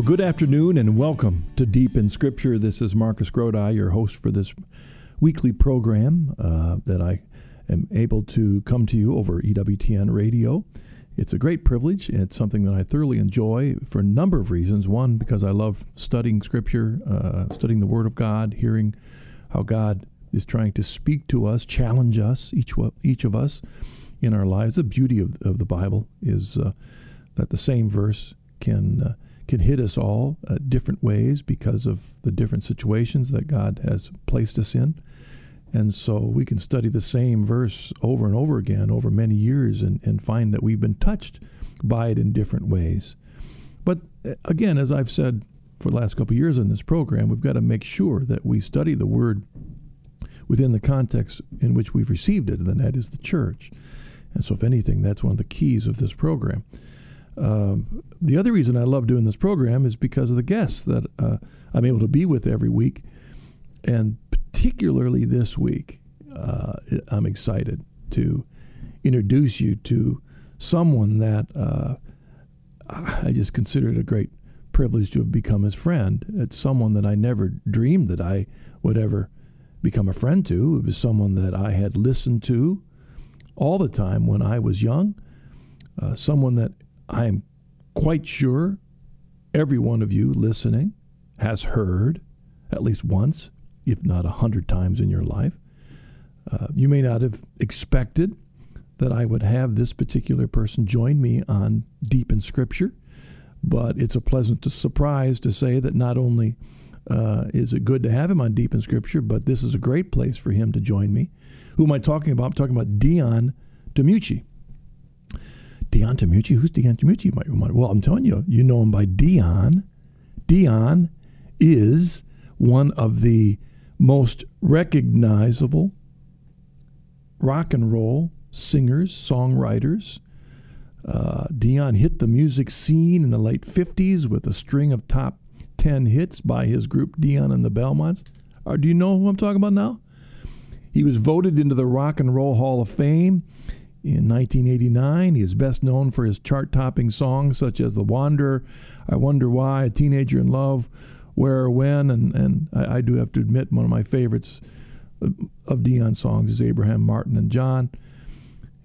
Well, good afternoon and welcome to Deep in Scripture. This is Marcus Grodi, your host for this weekly program that I am able to come to you over EWTN radio. It's a great privilege. It's something that I thoroughly enjoy for a number of reasons. One, because I love studying Scripture, studying the Word of God, hearing how God is trying to speak to us, challenge us, each of us in our lives. The beauty of the Bible is that the same verse can hit us all different ways because of the different situations that God has placed us in. And so we can study the same verse over and over again over many years and find that we've been touched by it in different ways. But again, as I've said for the last couple of years in this program, we've got to make sure that we study the Word within the context in which we've received it, and that is the church. And so if anything, that's one of the keys of this program. The other reason I love doing this program is because of the guests that I'm able to be with every week. And particularly this week, I'm excited to introduce you to someone that I just consider it a great privilege to have become his friend. It's someone that I never dreamed that I would ever become a friend to. It was someone that I had listened to all the time when I was young, someone that I am quite sure every one of you listening has heard at least once, if not 100 times in your life. You may not have expected that I would have this particular person join me on Deep in Scripture, but it's a pleasant surprise to say that not only is it good to have him on Deep in Scripture, but this is a great place for him to join me. Who am I talking about? I'm talking about Dion DiMucci. Dion DiMucci? Who's Dion DiMucci? You might wonder. Well, I'm telling you, you know him by Dion. Dion is one of the most recognizable rock and roll singers, songwriters. Dion hit the music scene in the late 50s with a string of top 10 hits by his group Dion and the Belmonts. Do you know who I'm talking about now? He was voted into the Rock and Roll Hall of Fame in 1989. He is best known for his chart-topping songs such as The Wanderer, I Wonder Why, A Teenager in Love, Where or When, and I do have to admit one of my favorites of Dion's songs is Abraham, Martin, and John.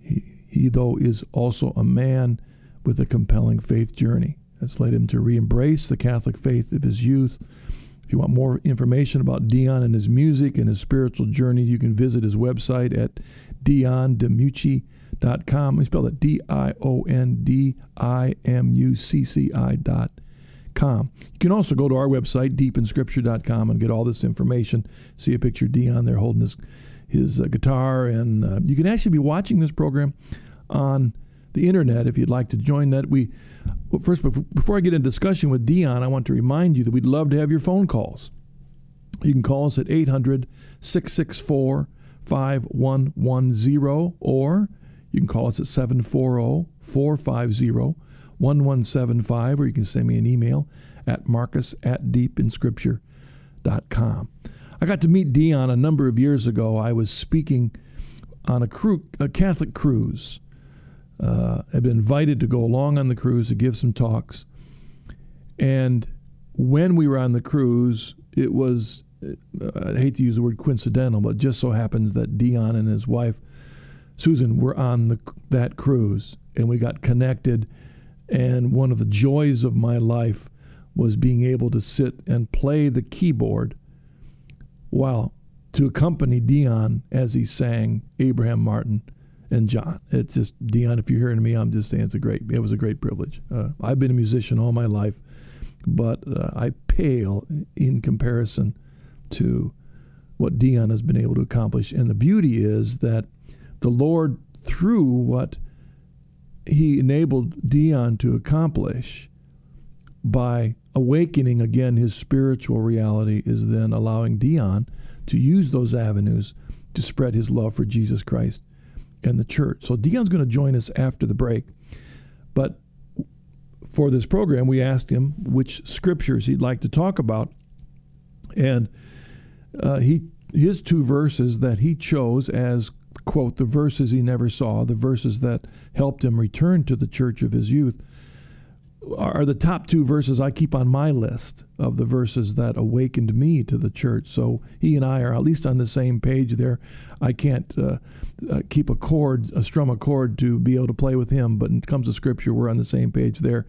He though, is also a man with a compelling faith journey that's led him to re-embrace the Catholic faith of his youth. If you want more information about Dion and his music and his spiritual journey, you can visit his website at DionDiMucci.com. We spell that DionDiMucci.com. You can also go to our website, Deepinscripture.com, and get all this information. See a picture of Dion there holding his guitar. And you can actually be watching this program on the internet if you'd like to join that. First, before I get into discussion with Dion, I want to remind you that we'd love to have your phone calls. You can call us at 800-664-5110, or you can call us at 740-450-1175, or you can send me an email at marcus@deepinscripture.com. I got to meet Dion a number of years ago. I was speaking on a Catholic cruise. I've been invited to go along on the cruise to give some talks. And when we were on the cruise, it was, I hate to use the word coincidental, but it just so happens that Dion and his wife, Susan, were on that cruise, and we got connected. And one of the joys of my life was being able to sit and play the keyboard to accompany Dion as he sang Abraham, Martin, and John. It's just, Dion, if you're hearing me, I'm just saying it was a great privilege. I've been a musician all my life, but I pale in comparison to what Dion has been able to accomplish. And the beauty is that the Lord, through what he enabled Dion to accomplish by awakening again his spiritual reality, is then allowing Dion to use those avenues to spread his love for Jesus Christ and the church. So Dion's going to join us after the break. But for this program, we asked him which scriptures he'd like to talk about. And his two verses that he chose as, quote, the verses he never saw, the verses that helped him return to the church of his youth, are the top two verses I keep on my list of the verses that awakened me to the church. So he and I are at least on the same page there. I can't keep a chord, strum a chord to be able to play with him, but when it comes to Scripture, we're on the same page there.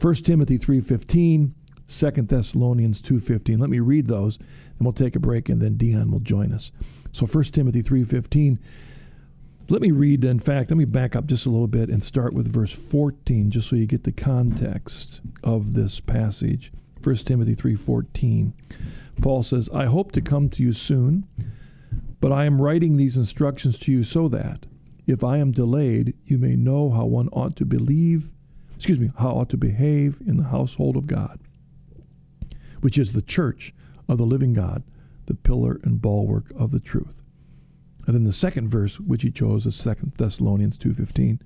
1 Timothy 3:15, 2 Thessalonians 2:15. Let me read those, and we'll take a break, and then Dion will join us. So 1 Timothy 3:15. Let me read, in fact, let me back up just a little bit and start with verse 14, just so you get the context of this passage. 1 Timothy 3:14. Paul says, I hope to come to you soon, but I am writing these instructions to you so that, if I am delayed, you may know how one ought to behave in the household of God, which is the church of the living God, the pillar and bulwark of the truth. And then the second verse, which he chose, is 2 Thessalonians 2:15.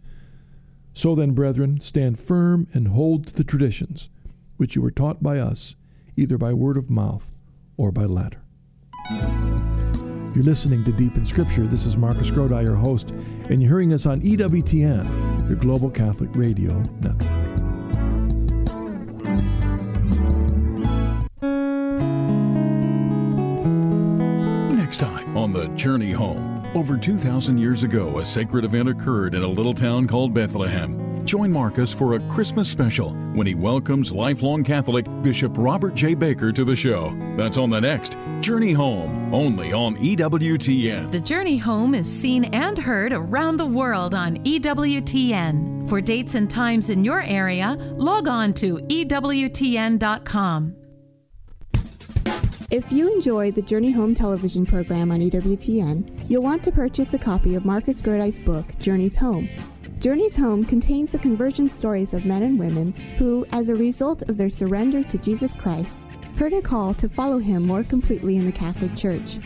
So then, brethren, stand firm and hold to the traditions which you were taught by us, either by word of mouth or by letter. You're listening to Deep in Scripture. This is Marcus Grodi, your host, and you're hearing us on EWTN, your Global Catholic Radio Network. On the journey home, over 2,000 years ago, a sacred event occurred in a little town called Bethlehem. Join Marcus for a Christmas special when he welcomes lifelong Catholic Bishop Robert J. Baker to the show. That's on the next Journey Home, only on EWTN. The Journey Home is seen and heard around the world on EWTN. For dates and times in your area, log on to EWTN.com. If you enjoy the Journey Home television program on EWTN, you'll want to purchase a copy of Marcus Grodi's book, Journeys Home. Journeys Home contains the conversion stories of men and women who, as a result of their surrender to Jesus Christ, heard a call to follow him more completely in the Catholic Church.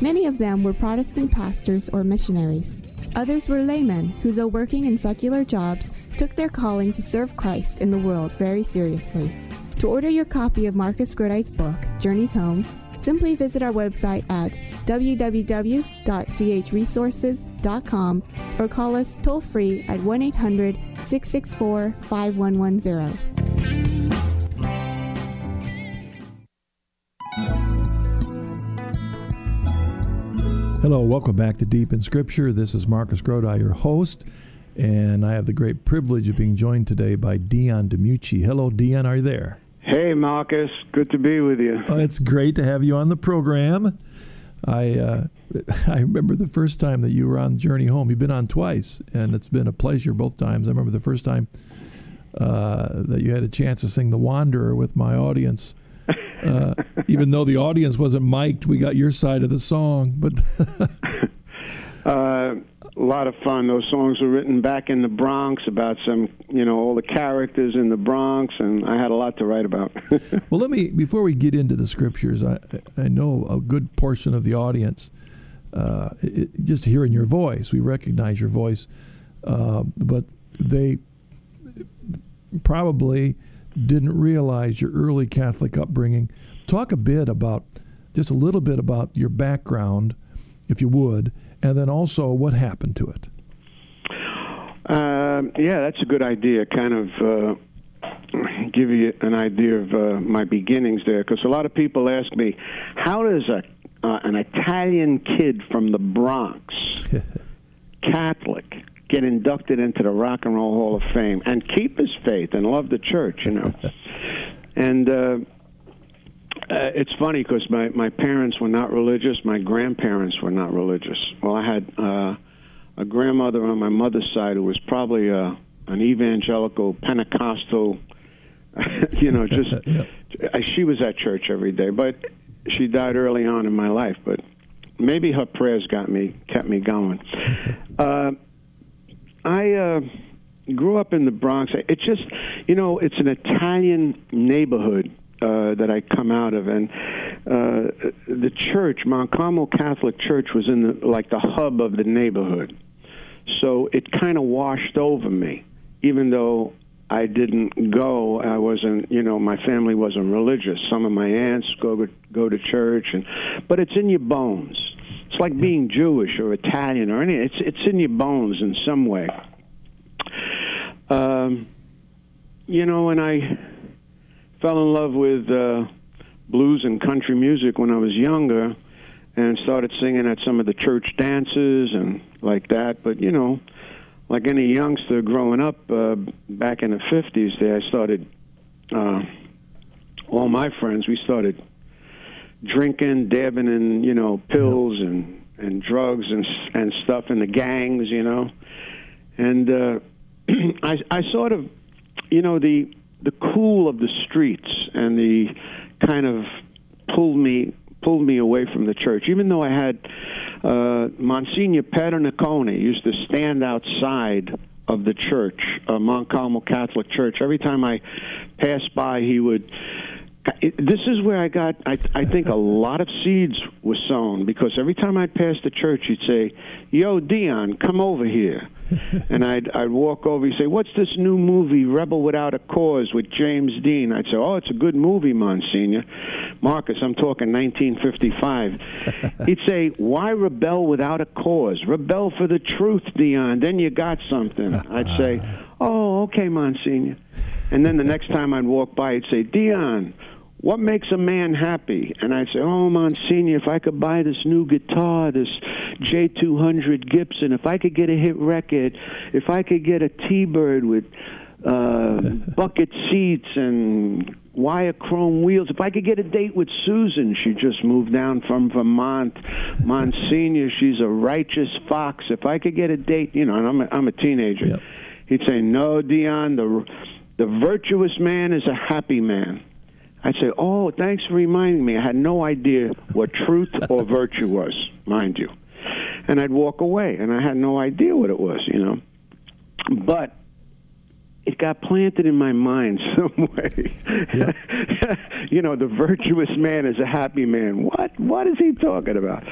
Many of them were Protestant pastors or missionaries. Others were laymen who, though working in secular jobs, took their calling to serve Christ in the world very seriously. To order your copy of Marcus Grodi's book, Journeys Home, simply visit our website at www.chresources.com or call us toll-free at 1-800-664-5110. Hello, welcome back to Deep in Scripture. This is Marcus Grodi, your host. And I have the great privilege of being joined today by Dion DiMucci. Hello, Dion. Are you there? Hey, Marcus. Good to be with you. Oh, it's great to have you on the program. I remember the first time that you were on Journey Home. You've been on twice, and it's been a pleasure both times. I remember the first time that you had a chance to sing The Wanderer with my audience. Even though the audience wasn't mic'd, we got your side of the song. But a lot of fun. Those songs were written back in the Bronx about some, all the characters in the Bronx, and I had a lot to write about. Well, before we get into the Scriptures, I know a good portion of the audience, just hearing your voice, we recognize your voice, but they probably didn't realize your early Catholic upbringing. Talk just a little bit about your background, if you would, and then also what happened to it. Yeah, that's a good idea, kind of give you an idea of my beginnings there, because a lot of people ask me, how does an Italian kid from the Bronx, Catholic, get inducted into the Rock and Roll Hall of Fame and keep his faith and love the church, And it's funny because my parents were not religious. My grandparents were not religious. Well, I had a grandmother on my mother's side who was probably an evangelical Pentecostal, just she was at church every day. But she died early on in my life. But maybe her prayers kept me going. I grew up in the Bronx. It's just, it's an Italian neighborhood that I come out of, and the church, Mount Carmel Catholic Church, was in the hub of the neighborhood, so it kind of washed over me. Even though I didn't go, I wasn't, my family wasn't religious. Some of my aunts go to church, but it's in your bones. It's like being Jewish or Italian or anything. It's in your bones in some way. you know, and I fell in love with blues and country music when I was younger, and started singing at some of the church dances and like that. But, you know, like any youngster growing up back in the 50s there, I started, all my friends, we started drinking, dabbing in, you know, pills and drugs and stuff in the gangs, you know. And I sort of, you know, the cool of the streets and the kind of pulled me away from the church, even though I had Monsignor Paternacone used to stand outside of the church, Mount Carmel Catholic Church. Every time I passed by, he would... This is where I got, I think, a lot of seeds were sown, because every time I'd pass the church, he'd say, "Yo, Dion, come over here." And I'd walk over, he'd say, "What's this new movie, Rebel Without a Cause, with James Dean?" I'd say, "Oh, it's a good movie, Monsignor." Marcus, I'm talking 1955. He'd say, "Why rebel without a cause? Rebel for the truth, Dion, then you got something." I'd say, "Oh, okay, Monsignor." And then the next time I'd walk by, he'd say, "Dion, what makes a man happy?" And I'd say, "Oh, Monsignor, if I could buy this new guitar, this J200 Gibson, if I could get a hit record, if I could get a T-Bird with bucket seats and wire chrome wheels, if I could get a date with Susan, she just moved down from Vermont, Monsignor, she's a righteous fox, if I could get a date," you know, and I'm a teenager. Yep. He'd say, "No, Dion, the virtuous man is a happy man." I'd say, "Oh, thanks for reminding me. I had no idea what truth or virtue was, mind you." And I'd walk away, and I had no idea what it was, you know. But it got planted in my mind some way. Yep. You know, the virtuous man is a happy man. What is he talking about?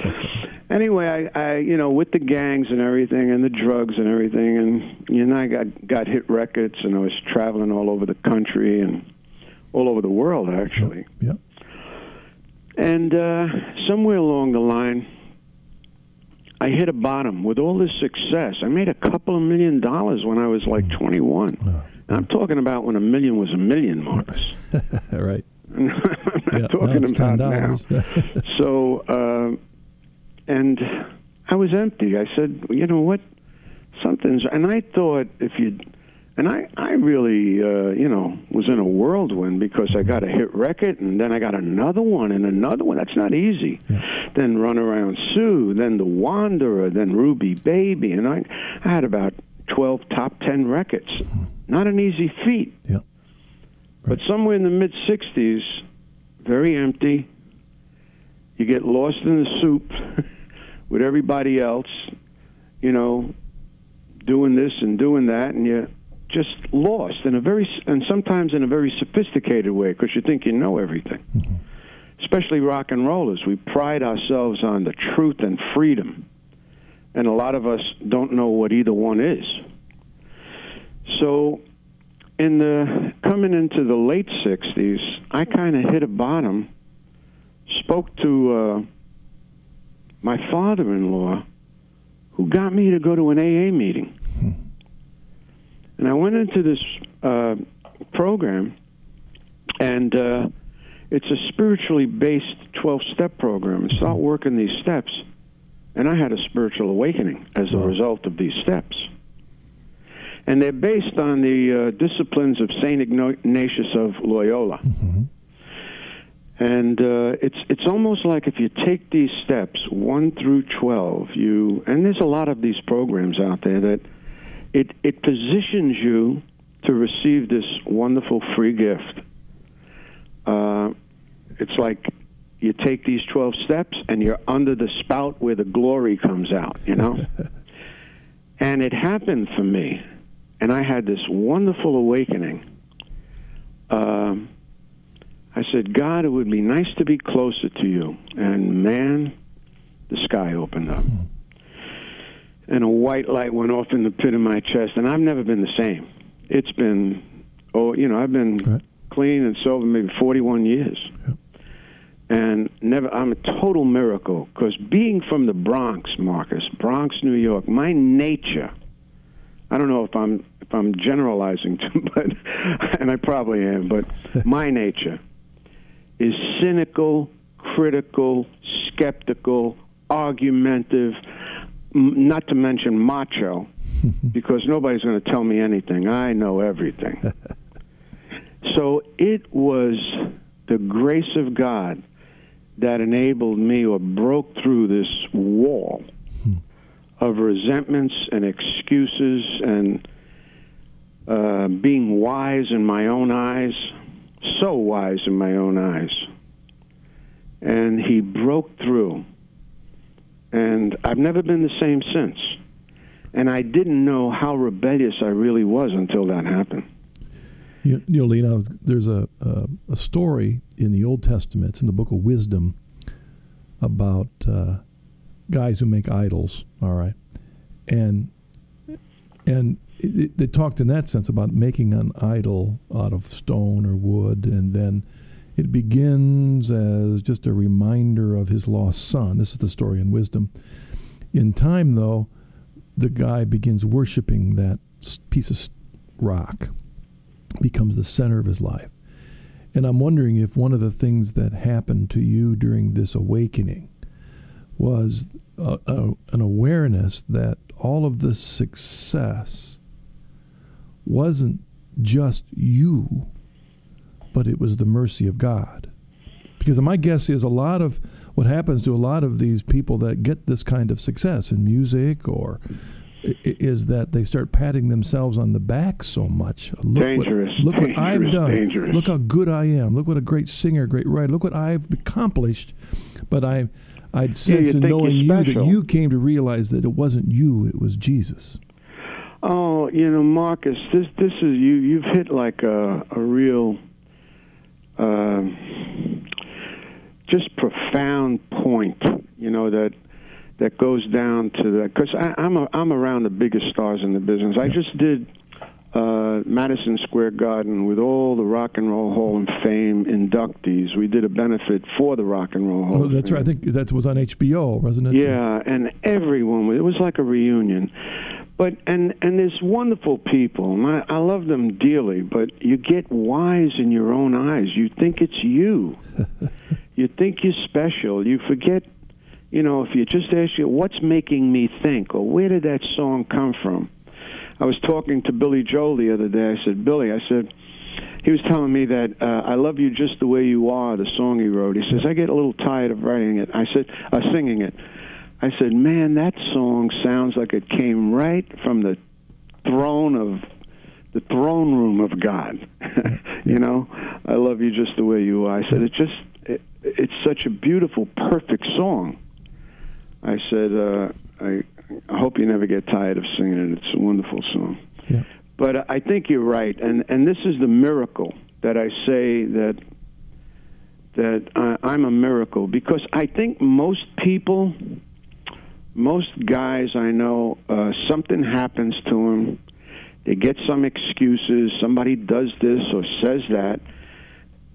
Anyway, I you know, with the gangs and everything and the drugs and everything, and you know, I got hit records, and I was traveling all over the country and all over the world, actually. Yep. And somewhere along the line, I hit a bottom with all this success. I made a couple of $1 million when I was like 21. Wow. And I'm talking about when $1 million was $1 million, Marcus. Right. I'm not talking about now. So, and I was empty. I said, you know what? Something's... And I thought if you... And I really, you know, was in a whirlwind, because I got a hit record, and then I got another one and another one. That's not easy. Yeah. Then Run Around Sue, then The Wanderer, then Ruby Baby. And I had about 12 top 10 records. Not an easy feat. Yeah. Right. But somewhere in the mid-'60s, very empty. You get lost in the soup with everybody else, you know, doing this and doing that, and you... just lost in a very, and sometimes in a very sophisticated way, because you think you know everything. Mm-hmm. Especially rock and rollers, we pride ourselves on the truth and freedom, and a lot of us don't know what either one is. So, in the coming into the late '60s, I kind of hit a bottom. Spoke to my father-in-law, who got me to go to an AA meeting. Mm-hmm. And I went into this program, and it's a spiritually based 12-step program. And start working these steps, and I had a spiritual awakening as a result of these steps. And they're based on the disciplines of St. Ignatius of Loyola. Mm-hmm. And it's almost like if you take these steps 1 through 12, you, and there's a lot of these programs out there that. It positions you to receive this wonderful free gift. It's like you take these 12 steps and you're under the spout where the glory comes out, you know? And it happened for me, and I had this wonderful awakening. I said, "God, it would be nice to be closer to you." And man, the sky opened up. And a white light went off in the pit of my chest, and I've never been the same. It's been, oh, you know, I've been clean and sober maybe 41 years. Yep. And never, I'm a total miracle, because being from the Bronx, Marcus, Bronx, New York, my nature, I don't know if I'm if I'm generalizing too much, and I probably am, but my nature is cynical, critical, skeptical, argumentative, not to mention macho, because nobody's going to tell me anything. I know everything. So it was the grace of God that enabled me or broke through this wall of resentments and excuses and being wise in my own eyes, so wise in my own eyes. And he broke through. And I've never been the same since. And I didn't know how rebellious I really was until that happened. You know, Lena, there's a story in the Old Testament, it's in the Book of Wisdom, about guys who make idols, all right? And they talked in that sense about making an idol out of stone or wood, and then it begins as just a reminder of his lost son. This is the story in Wisdom. In time, though, the guy begins worshiping that piece of rock, becomes the center of his life. And I'm wondering if one of the things that happened to you during this awakening was an awareness that all of this success wasn't just you, but it was the mercy of God. Because my guess is a lot of what happens to a lot of these people that get this kind of success in music or is that they start patting themselves on the back so much. Look what I've done. Dangerous. Look how good I am. Look what a great singer, great writer. Look what I've accomplished. But I'd sense in knowing you that you came to realize that it wasn't you, it was Jesus. Oh, you know, Marcus, this is you've hit like a real just profound point, you know, that goes down to that, because I'm around the biggest stars in the business. I just did Madison Square Garden with all the Rock and Roll Hall of Fame inductees. We did a benefit for the Rock and Roll Hall of Fame. That's right. I think that was on HBO, wasn't it? Yeah, and everyone, it was like a reunion. But and there's wonderful people, and I love them dearly, but you get wise in your own eyes. You think it's you. You think you're special. You forget, you know, if you just ask you, what's making me think, or where did that song come from? I was talking to Billy Joel the other day. I said, Billy, he was telling me that I Love You Just the Way You Are, the song he wrote. He says, I get a little tired of writing it. I said, singing it. I said, man, that song sounds like it came right from the throne room of God. You know, I love you just the way you are. I said, it's such a beautiful, perfect song. I said, I hope you never get tired of singing it. It's a wonderful song. Yeah. But I think you're right, and this is the miracle that I say that I'm a miracle, because I think most people. Most guys I know, something happens to them. They get some excuses. Somebody does this or says that,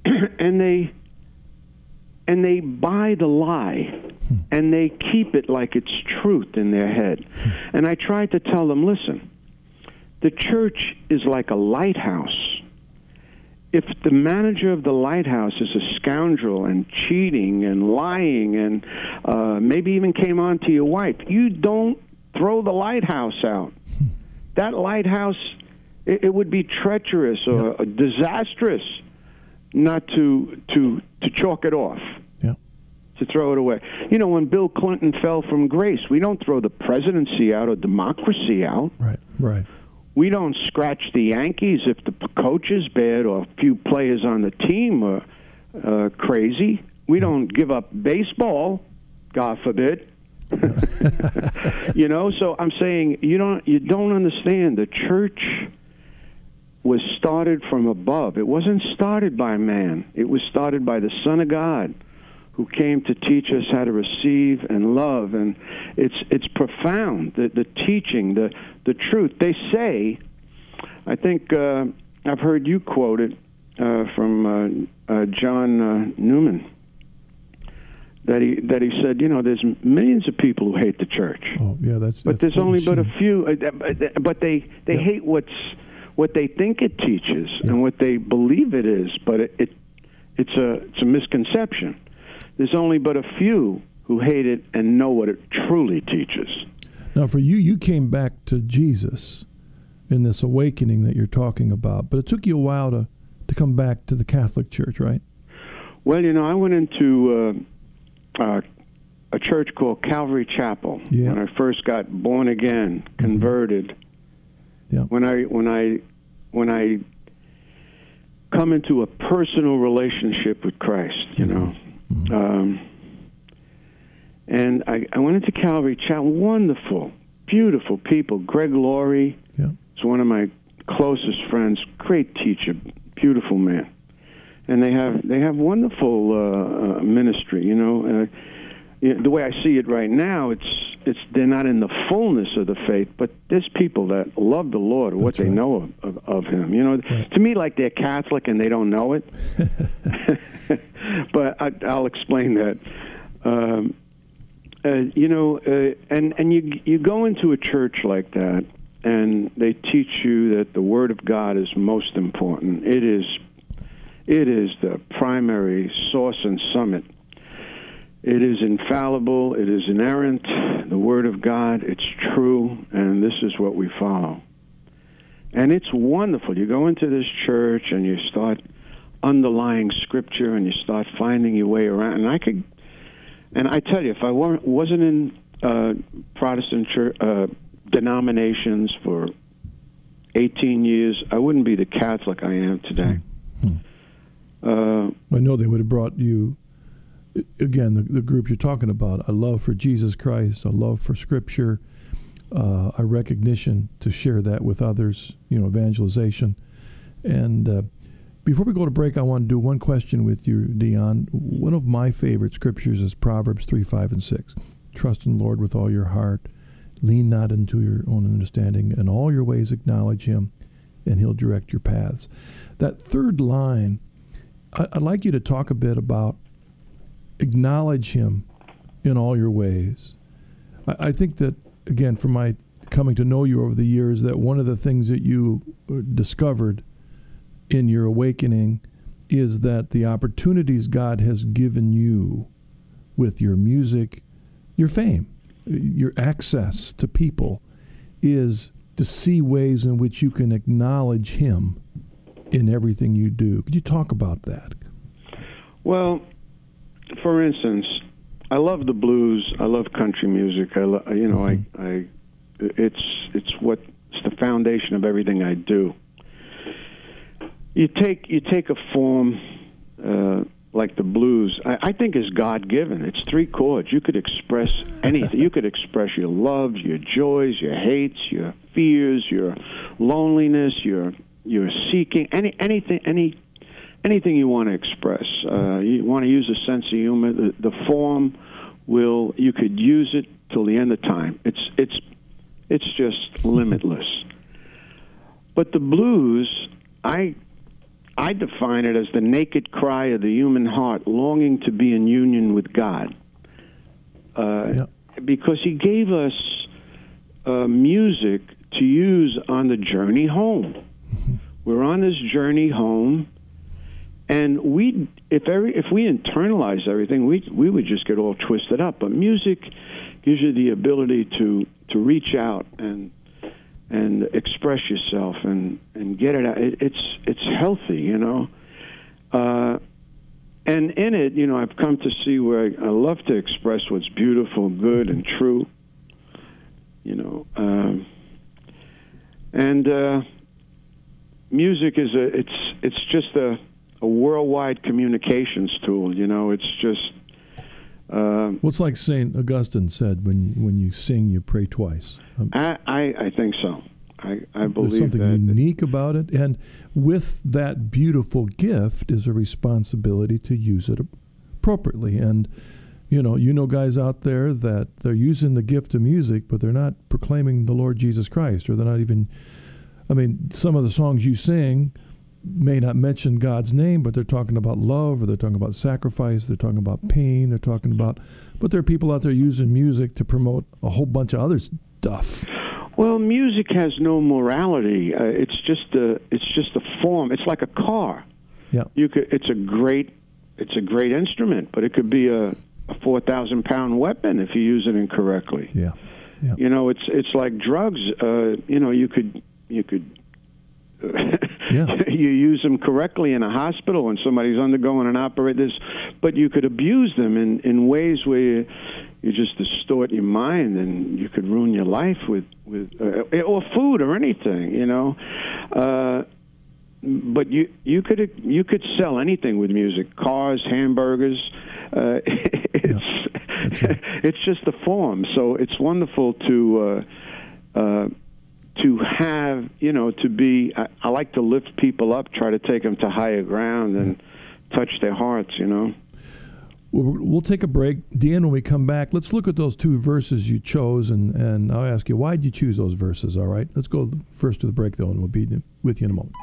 and they buy the lie, and they keep it like it's truth in their head. And I tried to tell them, listen, the church is like a lighthouse. If the manager of the lighthouse is a scoundrel and cheating and lying and maybe even came on to your wife, you don't throw the lighthouse out. That lighthouse, it would be treacherous or disastrous not to chalk it off, to throw it away. You know, when Bill Clinton fell from grace, we don't throw the presidency out or democracy out. Right. We don't scratch the Yankees if the coach is bad or a few players on the team are crazy. We don't give up baseball, God forbid. You know, so I'm saying you don't understand. The church was started from above. It wasn't started by man. It was started by the Son of God, who came to teach us how to receive and love. And it's profound, the teaching, the truth. They say, I think I've heard you quoted from John Newman, that he said, you know, there's millions of people who hate the church. Oh, yeah, but there's only but a few. But they hate what they think it teaches and what they believe it is. But it's a misconception. There's only but a few who hate it and know what it truly teaches. Now, for you, you came back to Jesus in this awakening that you're talking about, but it took you a while to come back to the Catholic Church, right? Well, you know, I went into a church called Calvary Chapel when I first got born again, converted. Mm-hmm. Yeah. When I come into a personal relationship with Christ, you know. Mm-hmm. And I went into Calvary Chapel. Wonderful, beautiful people. Greg Laurie is one of my closest friends. Great teacher, beautiful man. And they have wonderful ministry. You know, the way I see it right now, it's they're not in the fullness of the faith, but there's people that love the Lord, what they know of Him. You know, to me, like they're Catholic and they don't know it. But I'll explain that. You know, and you go into a church like that, and they teach you that the Word of God is most important. It is the primary source and summit. It is infallible. It is inerrant. The Word of God. It's true, and this is what we follow. And it's wonderful. You go into this church, and you start underlying Scripture, and you start finding your way around. And I tell you, if I wasn't in Protestant church, denominations for 18 years, I wouldn't be the Catholic I am today. Mm-hmm. I know they would have brought you, again, the group you're talking about, a love for Jesus Christ, a love for Scripture, a recognition to share that with others, you know, evangelization. And before we go to break, I want to do one question with you, Dion. One of my favorite scriptures is Proverbs 3, 5, and 6. Trust in the Lord with all your heart. Lean not into your own understanding. In all your ways acknowledge Him, and He'll direct your paths. That third line, I'd like you to talk a bit about acknowledge Him in all your ways. I think that, again, from my coming to know you over the years, that one of the things that you discovered in your awakening is that the opportunities God has given you with your music, your fame, your access to people, is to see ways in which you can acknowledge Him in everything you do. Could you talk about that? Well, for instance, I love the blues. I love country music. It's the foundation of everything I do. You take a form like the blues. I think is God-given. It's three chords. You could express anything. You could express your loves, your joys, your hates, your fears, your loneliness, your seeking, anything you want to express. You want to use a sense of humor. The form will. You could use it till the end of time. It's just limitless. But the blues, I define it as the naked cry of the human heart longing to be in union with God. Because He gave us music to use on the journey home. Mm-hmm. We're on this journey home, and if we internalize everything, we would just get all twisted up. But music gives you the ability to reach out and express yourself and get it out. It's healthy, you know. And in it, you know, I've come to see where I love to express what's beautiful, good, and true, you know. Music is it's just a worldwide communications tool, you know. It's just... well, it's like Saint Augustine said, when you sing, you pray twice. I think so. I believe there's something unique about it, and with that beautiful gift is a responsibility to use it appropriately. And you know, guys out there that they're using the gift of music, but they're not proclaiming the Lord Jesus Christ, or they're not even. I mean, some of the songs you sing, may not mention God's name, but they're talking about love, or they're talking about sacrifice, they're talking about pain, they're talking about, but there are people out there using music to promote a whole bunch of other stuff. Well, music has no morality. It's just a form. It's like a car. Yeah. It's a great instrument, but it could be a 4,000-pound weapon if you use it incorrectly. Yeah. Yeah. You know, it's like drugs. You could yeah. You use them correctly in a hospital when somebody's undergoing an operation, but you could abuse them in ways where you just distort your mind, and you could ruin your life with or food or anything, you know. But you could sell anything with music: cars, hamburgers. That's right. It's just a form. So it's wonderful to have, you know, to be, I like to lift people up, try to take them to higher ground and touch their hearts, you know. We'll take a break. Dion, when we come back, let's look at those two verses you chose, and I'll ask you, why did you choose those verses, all right? Let's go first to the break, though, and we'll be with you in a moment.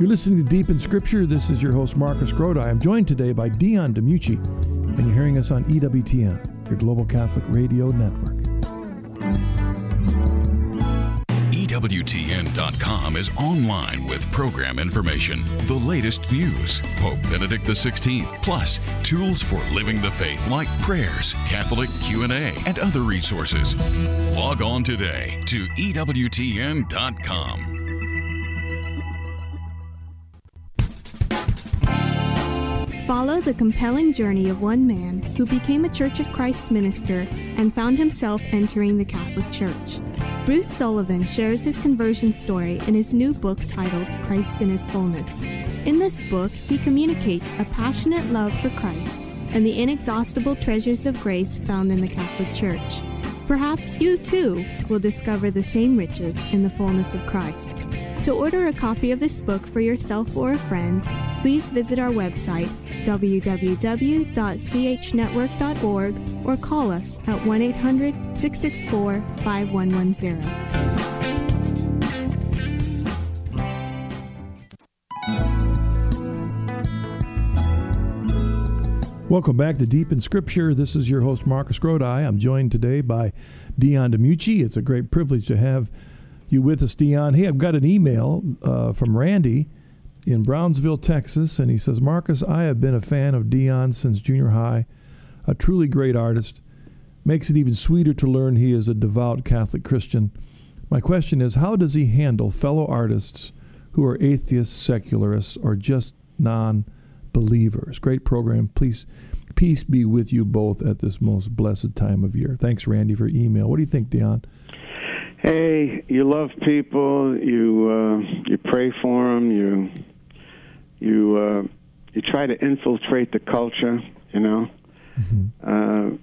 You're listening to Deep in Scripture. This is your host, Marcus Grodi. I'm joined today by Dion DiMucci, and you're hearing us on EWTN, your Global Catholic Radio Network. EWTN.com is online with program information, the latest news, Pope Benedict XVI, plus tools for living the faith like prayers, Catholic Q&A, and other resources. Log on today to EWTN.com. Follow the compelling journey of one man who became a Church of Christ minister and found himself entering the Catholic Church. Bruce Sullivan shares his conversion story in his new book titled Christ in His Fullness. In this book, he communicates a passionate love for Christ and the inexhaustible treasures of grace found in the Catholic Church. Perhaps you, too, will discover the same riches in the fullness of Christ. To order a copy of this book for yourself or a friend, please visit our website, www.chnetwork.org, or call us at 1-800-664-5110. Welcome back to Deep in Scripture. This is your host, Marcus Grodi. I'm joined today by Dion DiMucci. It's a great privilege to have you with us, Dion. Hey, I've got an email from Randy in Brownsville, Texas, and he says, Marcus, I have been a fan of Dion since junior high, a truly great artist. Makes it even sweeter to learn he is a devout Catholic Christian. My question is, how does he handle fellow artists who are atheists, secularists, or just non-believers? Great program. Please, peace be with you both at this most blessed time of year. Thanks, Randy, for email. What do you think, Dion? Hey, you love people. You pray for them. You try to infiltrate the culture, you know. Mm-hmm.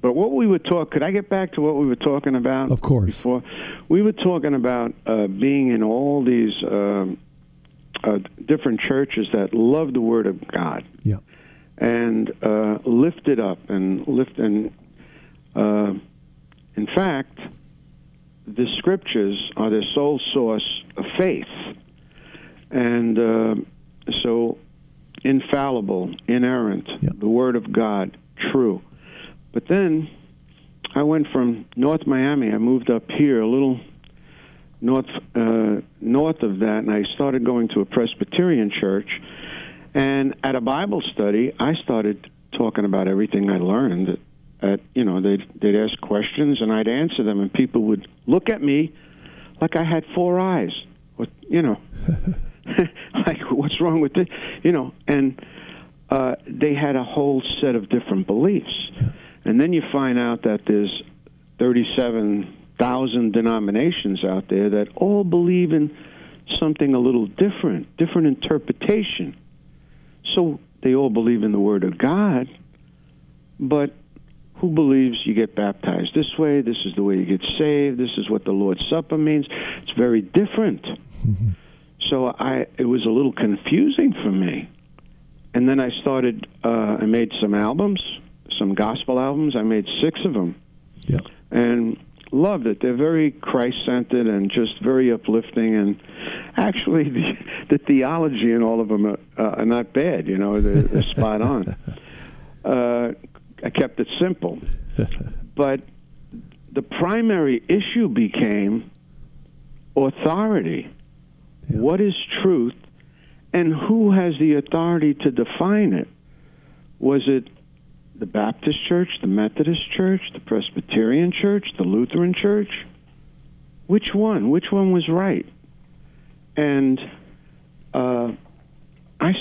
But what we were talking, could I get back to what we were talking about? Of course. Before we were talking about being in all these different churches that love the Word of God. Yeah. And lift it up and lift and. In fact, the Scriptures are the sole source of faith, and so infallible, inerrant, the Word of God, true. But then I went from North Miami, I moved up here a little north of that, and I started going to a Presbyterian church, and at a Bible study, I started talking about everything I learned. You know, they'd ask questions, and I'd answer them, and people would look at me like I had four eyes. What, you know, like, what's wrong with this? You know, and they had a whole set of different beliefs. Yeah. And then you find out that there's 37,000 denominations out there that all believe in something a little different interpretation. So they all believe in the Word of God, but who believes you get baptized this way, this is the way you get saved, this is what the Lord's Supper means. It's very different. Mm-hmm. So it was a little confusing for me. And then I started, I made some albums, some gospel albums. I made 6 of them. Yeah. And loved it. They're very Christ-centered and just very uplifting. And actually the theology in all of them are not bad. You know, they're spot on. I kept it simple. But the primary issue became authority. Yeah. What is truth, and who has the authority to define it? Was it the Baptist Church, the Methodist Church, the Presbyterian Church, the Lutheran Church? Which one? Which one was right? And I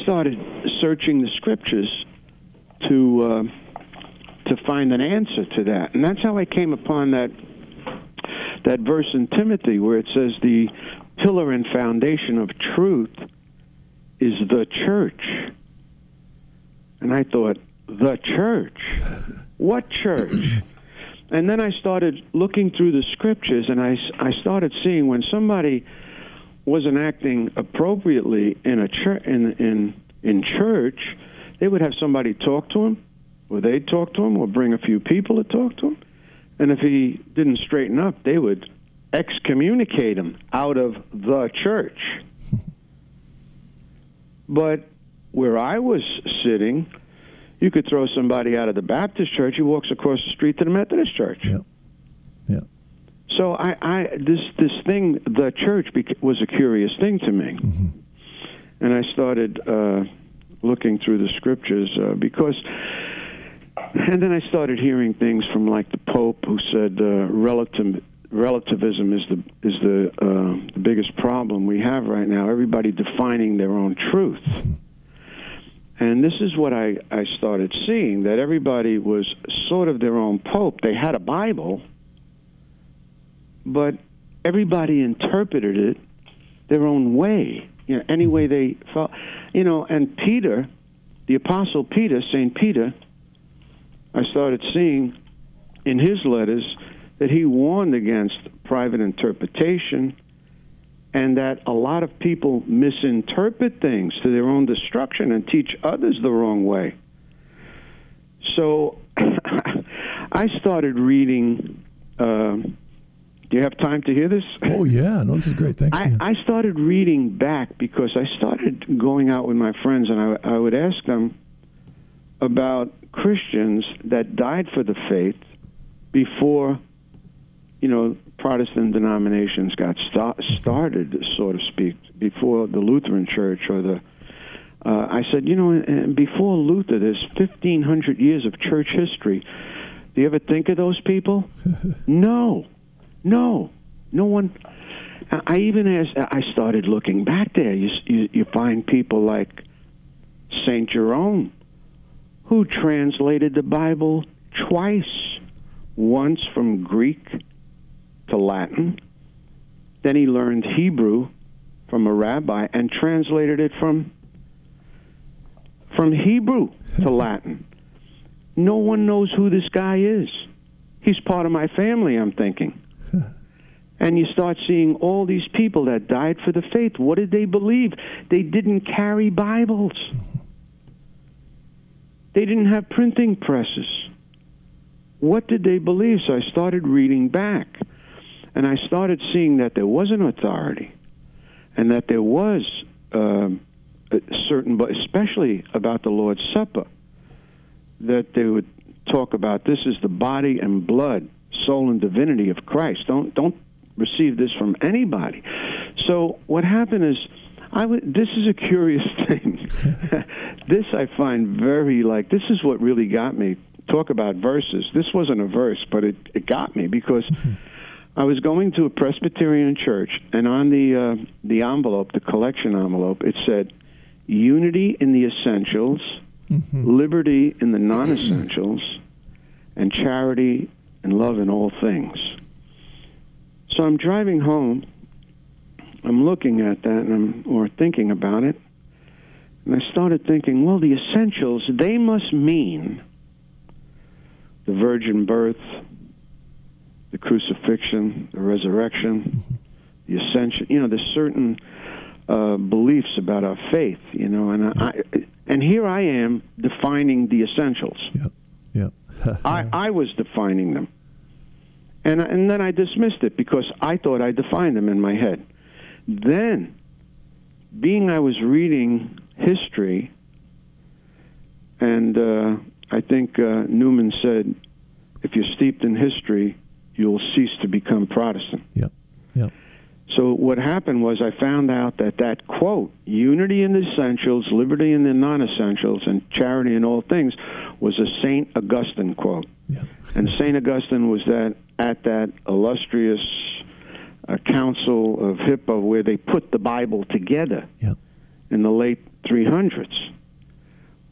started searching the Scriptures to find an answer to that, and that's how I came upon that verse in Timothy where it says the pillar and foundation of truth is the church. And I thought, the church? What church? And then I started looking through the Scriptures, and I started seeing when somebody wasn't acting appropriately in church, they would have somebody talk to him, or they'd talk to him, or bring a few people to talk to him. And if he didn't straighten up, they would excommunicate him out of the church. But where I was sitting, you could throw somebody out of the Baptist church, he walks across the street to the Methodist church. Yeah. Yeah. So this thing, the church, was a curious thing to me. Mm-hmm. And I started looking through the Scriptures because... And then I started hearing things from, like, the Pope, who said relativism is the biggest problem we have right now. Everybody defining their own truth, and this is what I started seeing, that everybody was sort of their own Pope. They had a Bible, but everybody interpreted it their own way, you know, any way they felt, you know. And Peter, the Apostle Peter, Saint Peter. I started seeing in his letters that he warned against private interpretation and that a lot of people misinterpret things to their own destruction and teach others the wrong way. So I started reading. Do you have time to hear this? Oh, yeah. No, this is great. Thanks, Dion. I started reading back because I started going out with my friends, and I would ask them about Christians that died for the faith before, you know, Protestant denominations got started, so to speak, before the Lutheran Church or the... I said, you know, before Luther, there's 1,500 years of church history. Do you ever think of those people? No one... I even asked... I started looking back there. You find people like Saint Jerome, who translated the Bible twice, once from Greek to Latin. Then he learned Hebrew from a rabbi and translated it from Hebrew to Latin. No one knows who this guy is. He's part of my family, I'm thinking. And you start seeing all these people that died for the faith. What did they believe? They didn't carry Bibles. They didn't have printing presses. What did they believe? So I started reading back, and I started seeing that there was an authority, and that there was a certain, but especially about the Lord's Supper, that they would talk about this is the body and blood, soul and divinity of Christ. Don't receive this from anybody. So what happened is, this is a curious thing. This I find very, like, this is what really got me. Talk about verses. This wasn't a verse, but it got me because I was going to a Presbyterian church, and on the envelope, the collection envelope, it said, unity in the essentials, liberty in the non-essentials, and charity and love in all things. So I'm driving home. I'm looking at that or thinking about it, and I started thinking, well, the essentials, they must mean the virgin birth, the crucifixion, the resurrection, the ascension. You know, there's certain beliefs about our faith, you know, and and here I am defining the essentials. Yeah. Yeah. I was defining them, and then I dismissed it because I thought I defined them in my head. Then being I was reading history, and I think Newman said, if you're steeped in history, you'll cease to become Protestant. Yep, yep. So what happened was I found out that that quote, unity in the essentials, liberty in the non-essentials, and charity in all things, was a Saint Augustine quote. Yeah. And Saint Augustine was at that illustrious Council of Hippo where they put the Bible together in the late 300s,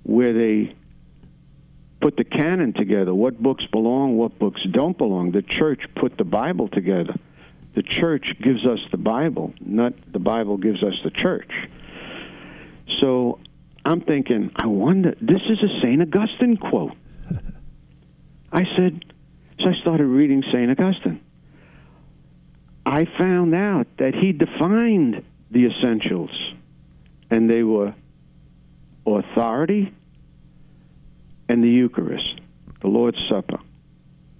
where they put the canon together, what books belong, what books don't belong. The church put the Bible together. The church gives us the Bible, not the Bible gives us the church. So I'm thinking, I wonder, this is a St. Augustine quote. I said, so I started reading St. Augustine. I found out that he defined the essentials, and they were authority and the Eucharist, the Lord's Supper.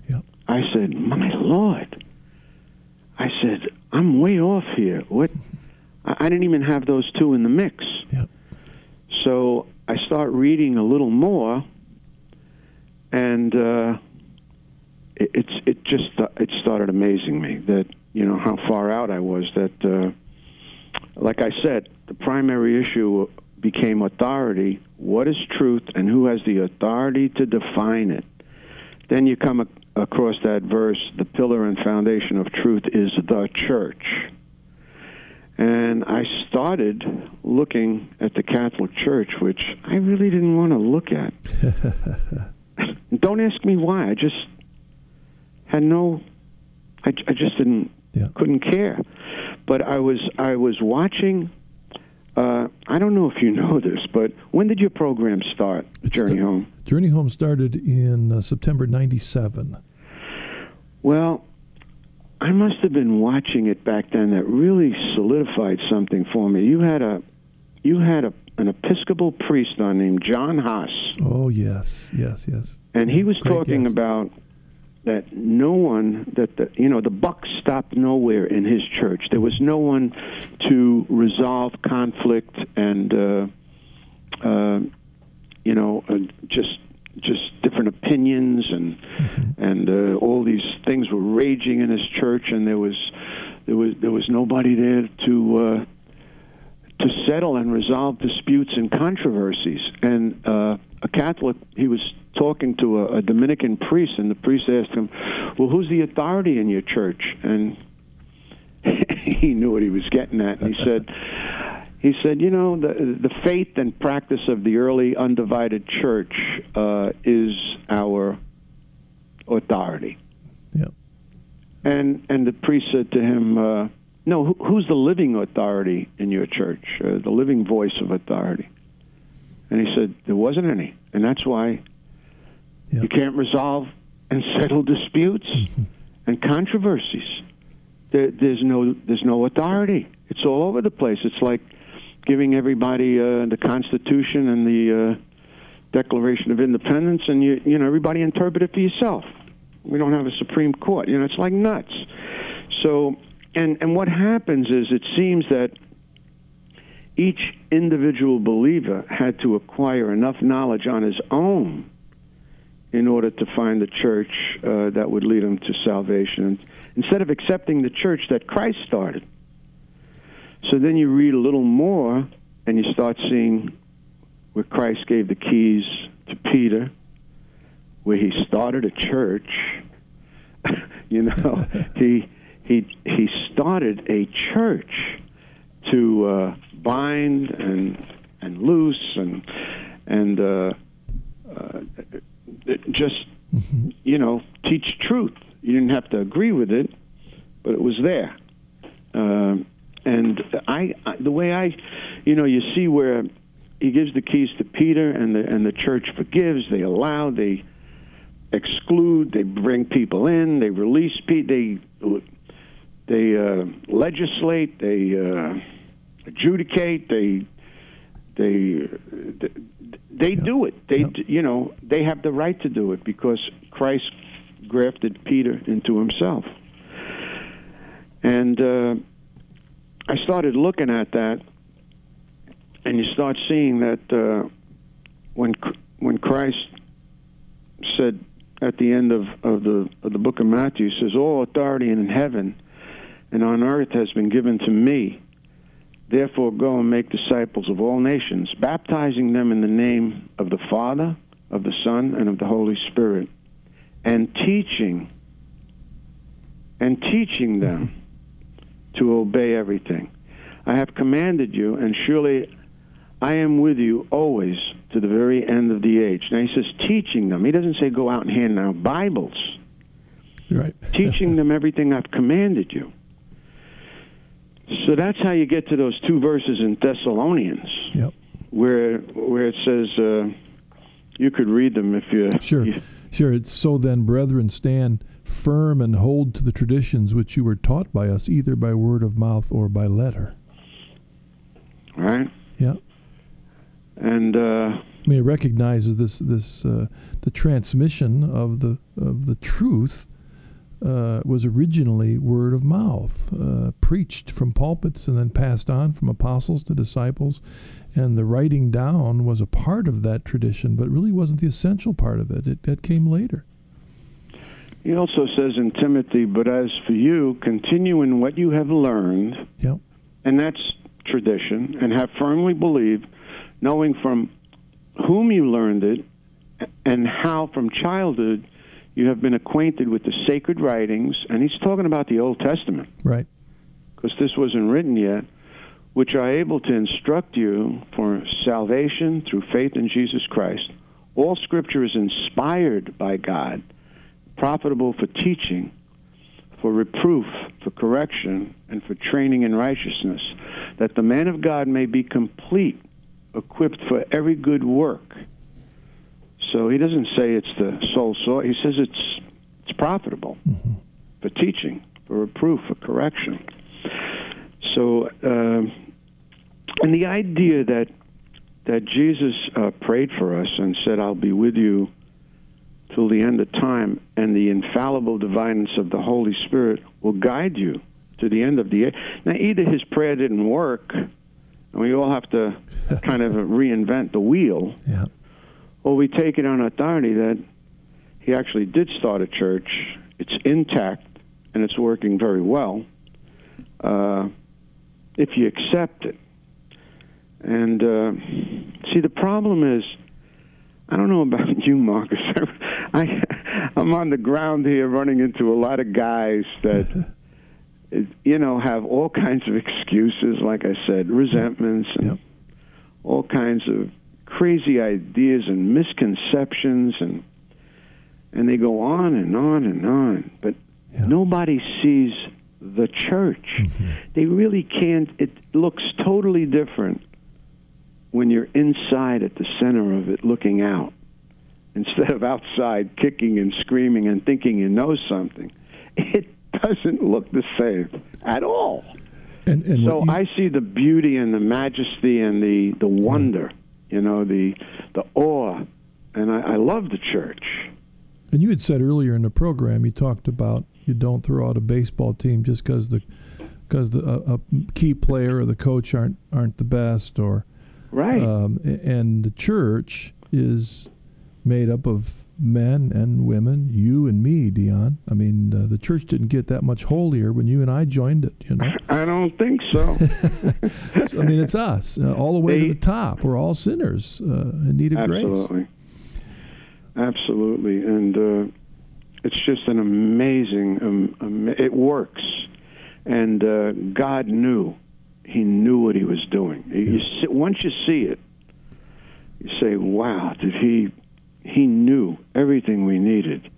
Yep. I said, my Lord. I said, I'm way off here. What? I didn't even have those two in the mix. Yep. So I start reading a little more, and it started amazing me that, you know, how far out I was. That, like I said, the primary issue became authority. What is truth, and who has the authority to define it? Then you come across that verse, the pillar and foundation of truth is the church. And I started looking at the Catholic Church, which I really didn't want to look at. Don't ask me why. I just had couldn't care. But I was watching. I don't know if you know this, but when did your program start, Journey Home? Journey Home started in September 1997. Well, I must have been watching it back then. That really solidified something for me. You had an Episcopal priest on named John Haas. Oh yes. And he was talking about that the buck stopped nowhere in his church. There was no one to resolve conflict and, just different opinions and mm-hmm. and all these things were raging in his church, and there was nobody there to settle and resolve disputes and controversies. And a Catholic, he was talking to a Dominican priest, and the priest asked him, well, who's the authority in your church? And he knew what he was getting at. And he said, you know, the faith and practice of the early undivided church is our authority. Yeah. And the priest said to him, no, who's the living authority in your church, the living voice of authority? And he said, there wasn't any. And that's why you can't resolve and settle disputes and controversies. There's no authority. It's all over the place. It's like giving everybody the Constitution and the Declaration of Independence, and you know everybody interpret it for yourself. We don't have a Supreme Court. You know, it's like nuts. So, and what happens is it seems that each individual believer had to acquire enough knowledge on his own in order to find the church that would lead him to salvation, instead of accepting the church that Christ started. So then you read a little more, and you start seeing where Christ gave the keys to Peter, where he started a church. You know, he started a church to bind and loose and just, you know, teach truth. You didn't have to agree with it, but it was there. And the way you see where he gives the keys to Peter, and the church forgives, they allow, they exclude, they bring people in, they release people, they legislate, they adjudicate, They do it. They have the right to do it because Christ grafted Peter into himself. And I started looking at that, And you start seeing that when Christ said at the end of the book of Matthew, he says, "All authority in heaven and on earth has been given to me. Therefore go and make disciples of all nations, baptizing them in the name of the Father, of the Son, and of the Holy Spirit, and teaching them to obey everything I have commanded you, and surely I am with you always to the very end of the age." Now he says teaching them. He doesn't say go out and hand out Bibles. Right. Teaching them everything I've commanded you. So that's how you get to those two verses in Thessalonians, yep, where it says, you could read them if you... Sure, sure. It's, "So then, brethren, stand firm and hold to the traditions which you were taught by us, either by word of mouth or by letter." Right? Yeah. And... I mean, it recognizes this the transmission of the truth was originally word of mouth, preached from pulpits and then passed on from apostles to disciples, and the writing down was a part of that tradition, but really wasn't the essential part of it. That came later. He also says in Timothy, "But as for you, continue in what you have learned," yep, and that's tradition, "and have firmly believed, knowing from whom you learned it, and how from childhood you have been acquainted with the sacred writings," and he's talking about the Old Testament. Right. Because this wasn't written yet, "which are able to instruct you for salvation through faith in Jesus Christ. All Scripture is inspired by God, profitable for teaching, for reproof, for correction, and for training in righteousness, that the man of God may be complete, equipped for every good work." So he doesn't say it's the sole source. He says it's profitable, mm-hmm, for teaching, for reproof, for correction. So, and the idea that Jesus prayed for us and said, "I'll be with you till the end of time," and the infallible guidance of the Holy Spirit will guide you to the end of the age. Now, either his prayer didn't work, and we all have to kind of reinvent the wheel. Yeah. Well, we take it on authority that he actually did start a church. It's intact, and it's working very well, if you accept it. And, see, the problem is, I don't know about you, Marcus. I'm on the ground here running into a lot of guys that, you know, have all kinds of excuses, like I said, resentments, and yep, all kinds of crazy ideas and misconceptions, and they go on and on and on, but yeah, nobody sees the church. Mm-hmm. They really can't. It looks totally different when you're inside at the center of it, looking out, instead of outside kicking and screaming and thinking you know something. It doesn't look the same at all. And so I see the beauty and the majesty and the wonder. Yeah. You know, the awe, and I love the church. And you had said earlier in the program, you talked about you don't throw out a baseball team just because the key player or the coach aren't the best, or right. And the church is made up of men and women, you and me, Dion. I mean, the church didn't get that much holier when you and I joined it, you know. I don't think so. So I mean, it's us, all the way to the top. We're all sinners in need of grace. Absolutely. And it's just an amazing, it works. And God knew. He knew what he was doing. Yeah. Once you see it, you say, wow, did he... He knew everything we needed.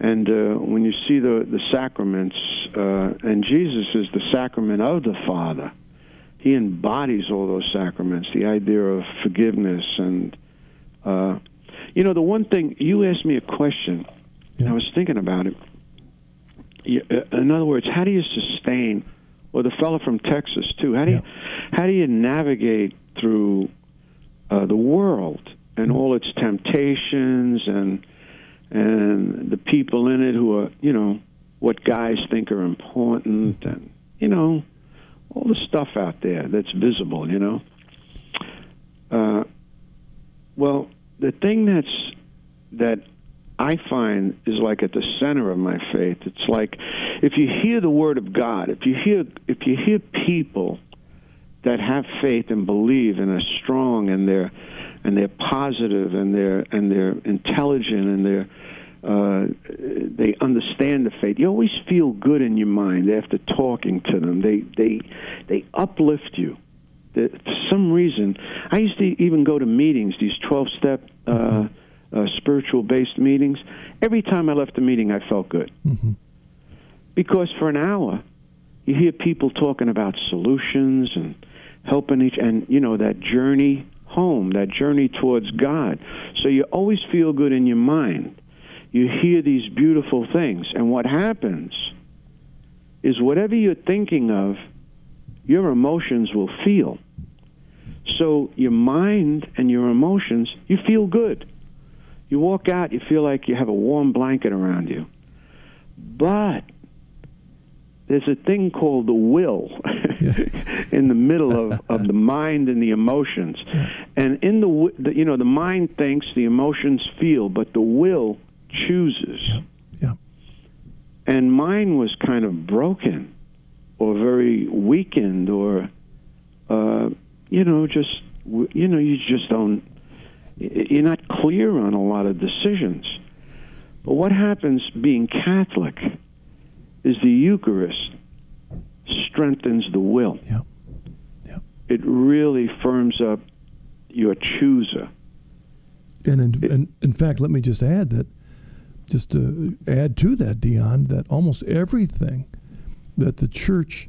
And when you see the sacraments, and Jesus is the sacrament of the Father, he embodies all those sacraments, the idea of forgiveness. And, you know, the one thing, you asked me a question, and I was thinking about it. In other words, how do you sustain, or the fellow from Texas, too, how do you navigate through the world and all its temptations and the people in it who are, you know, what guys think are important, and, you know, all the stuff out there that's visible, you know. Well, the thing that I find is like at the center of my faith. It's like if you hear the word of God, if you hear people that have faith and believe and are strong and they're positive and they're intelligent and they understand the faith. You always feel good in your mind after talking to them. They uplift you. For some reason, I used to even go to meetings, these 12-step spiritual-based meetings. Every time I left the meeting, I felt good. Mm-hmm. Because for an hour, you hear people talking about solutions and helping each, and, you know, that journey home, that journey towards God. So you always feel good in your mind. You hear these beautiful things. And what happens is whatever you're thinking of, your emotions will feel. So your mind and your emotions, you feel good. You walk out, you feel like you have a warm blanket around you. But there's a thing called the will in the middle of the mind and the emotions. And in the you know, the mind thinks, the emotions feel, but the will chooses. Yeah. And mine was kind of broken or very weakened or, you just don't, you're not clear on a lot of decisions. But what happens being Catholic is the Eucharist strengthens the will. Yeah. Yeah. It really firms up your chooser. And in fact, let me just add that, just to add to that, Dion, that almost everything that the Church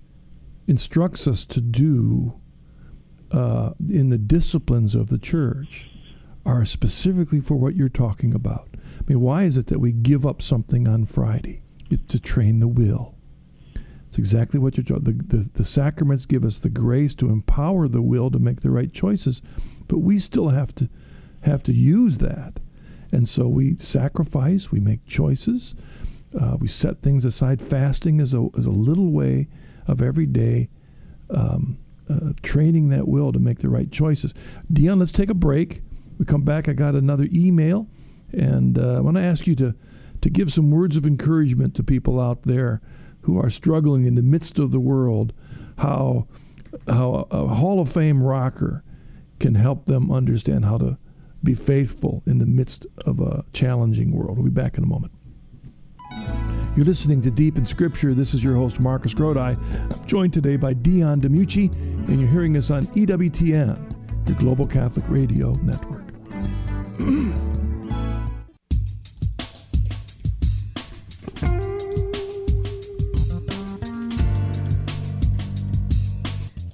instructs us to do in the disciplines of the Church are specifically for what you're talking about. I mean, why is it that we give up something on Friday? It's to train the will. It's exactly what you're talking about. The sacraments give us the grace to empower the will to make the right choices, but we still have to use that. And so we sacrifice, we make choices, we set things aside. Fasting is a little way of every day training that will to make the right choices. Dion, let's take a break. We come back. I got another email, and I want to ask you to give some words of encouragement to people out there who are struggling in the midst of the world, how a Hall of Fame rocker can help them understand how to be faithful in the midst of a challenging world. We'll be back in a moment. You're listening to Deep in Scripture. This is your host, Marcus Grodi. I'm joined today by Dion DiMucci, and you're hearing us on EWTN, your Global Catholic Radio Network.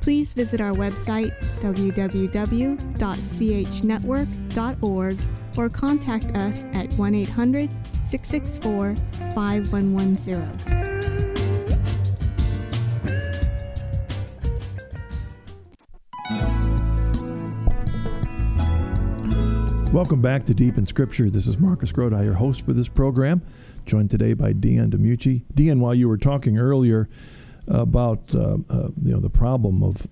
please visit our website, www.chnetwork.org, or contact us at 1-800-664-5110. Welcome back to Deep in Scripture. This is Marcus Grodi, your host for this program, joined today by Dion DiMucci. Dion, while you were talking earlier about the problem of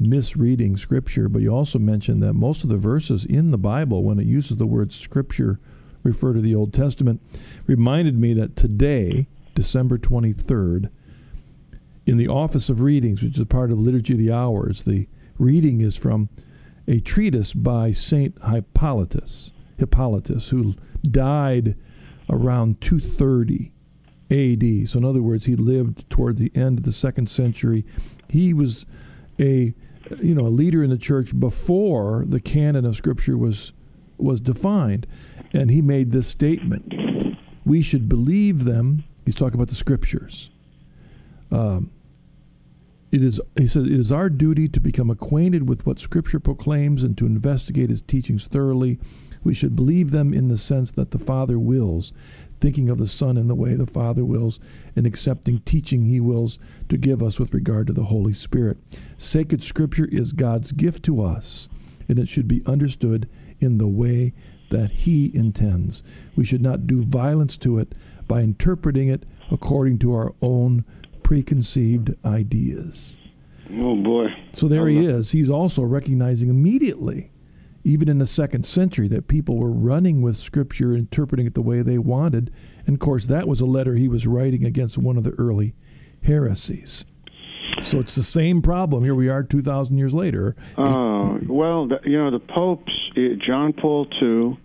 misreading Scripture, but you also mentioned that most of the verses in the Bible, when it uses the word Scripture, refer to the Old Testament. Reminded me that today, December 23rd, in the Office of Readings, which is part of Liturgy of the Hours, the reading is from a treatise by Saint Hippolytus, who died around 230 A.D. So in other words, he lived toward the end of the 2nd century. He was a leader in the Church before the canon of Scripture was defined, and he made this statement: we should believe them. He's talking about the Scriptures. He said, it is our duty to become acquainted with what Scripture proclaims and to investigate its teachings thoroughly We should believe them in the sense that the Father wills, thinking of the Son in the way the Father wills, and accepting teaching he wills to give us with regard to the Holy Spirit. Sacred Scripture is God's gift to us, and it should be understood in the way that he intends. We should not do violence to it by interpreting it according to our own preconceived ideas. Oh, boy. So there he is. He's also recognizing immediately, even in the second century, that people were running with Scripture, interpreting it the way they wanted. And, of course, that was a letter he was writing against one of the early heresies. So it's the same problem. Here we are 2,000 years later. The popes, John Paul II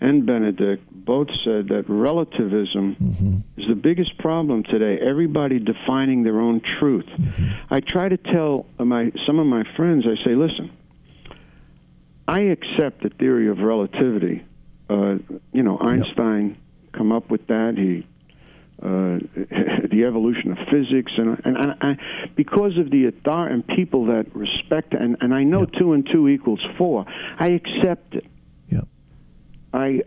and Benedict, both said that relativism is the biggest problem today, everybody defining their own truth. I try to tell some of my friends, I say, listen, I accept the theory of relativity. Einstein come up with that. He... the evolution of physics, and I, because of the authority and people that respect, and I know 2 and 2 equals 4, I accept it. Yeah. I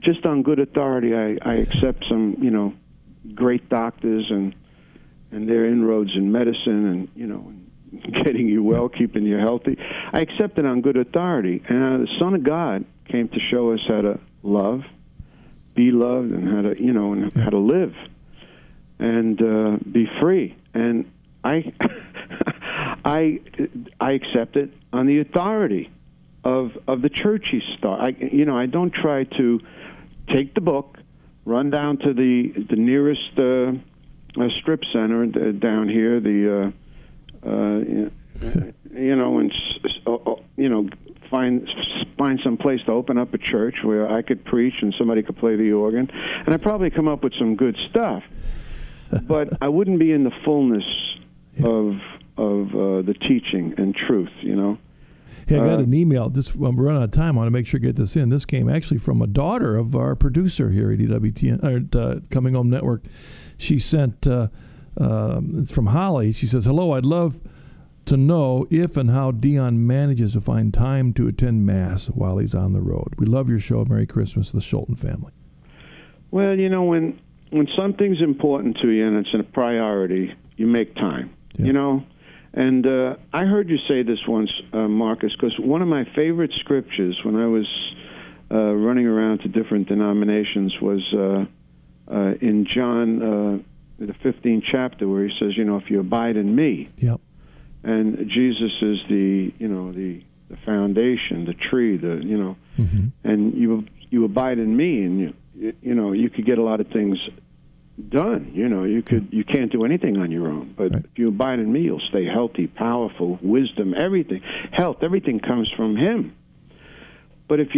just on good authority, I accept some, great doctors and their inroads in medicine and, getting you well, keeping you healthy. I accept it on good authority. And the Son of God came to show us how to love, be loved, and how to live, and be free. And I accept it on the authority of the Church. I don't try to take the book, run down to the nearest strip center down here, and find some place to open up a church where I could preach and somebody could play the organ, and I'd probably come up with some good stuff, but I wouldn't be in the fullness of the teaching and truth, Hey, I got an email. We're running out of time. I want to make sure I get this in. This came actually from a daughter of our producer here at EWTN, Coming Home Network. She sent, it's from Holly. She says, hello, I'd love to know if and how Dion manages to find time to attend Mass while he's on the road. We love your show. Merry Christmas to the Schulten family. Well, when something's important to you and it's a priority, you make time, And I heard you say this once, Marcus, because one of my favorite scriptures when I was running around to different denominations was in John, the 15th chapter, where he says, if you abide in me. Yep. And Jesus is the foundation, the tree, and you abide in me, and you could get a lot of things done. You can't do anything on your own, but if you abide in me, you'll stay healthy, powerful, wisdom, everything, health, everything comes from him. But in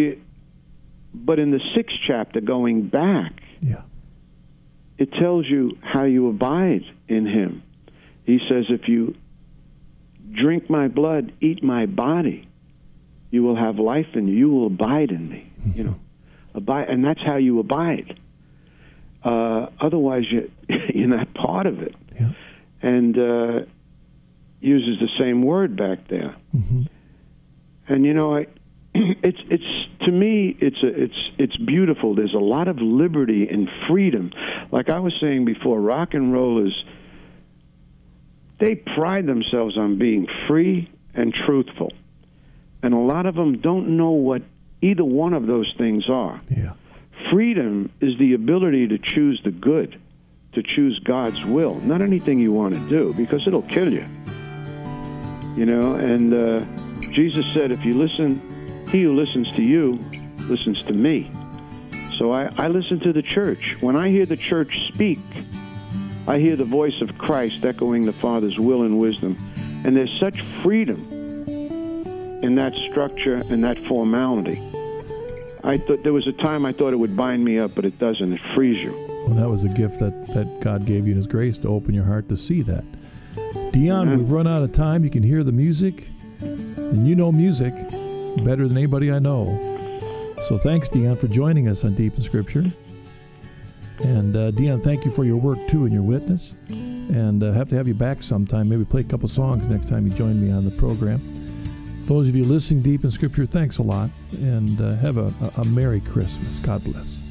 the 6th chapter, going back, it tells you how you abide in him. He says, if you drink my blood, eat my body, you will have life in you. You will abide in me. Abide, and that's how you abide. Otherwise, you're not part of it. Yeah. And uses the same word back there. And it's to me, it's beautiful. There's a lot of liberty and freedom. Like I was saying before, rock and roll is. They pride themselves on being free and truthful. And a lot of them don't know what either one of those things are. Yeah. Freedom is the ability to choose the good, to choose God's will, not anything you want to do, because it'll kill you. And Jesus said, if you listen, he who listens to you listens to me. So I listen to the church. When I hear the church speak, I hear the voice of Christ echoing the Father's will and wisdom. And there's such freedom in that structure and that formality. There was a time I thought it would bind me up, but it doesn't. It frees you. Well, that was a gift that God gave you in his grace to open your heart to see that. Dion, We've run out of time. You can hear the music. And you know music better than anybody I know. So thanks, Dion, for joining us on Deep in Scripture. And, Dion, thank you for your work, too, and your witness. And I have to have you back sometime. Maybe play a couple songs next time you join me on the program. Those of you listening deep in Scripture, thanks a lot, and have a Merry Christmas. God bless.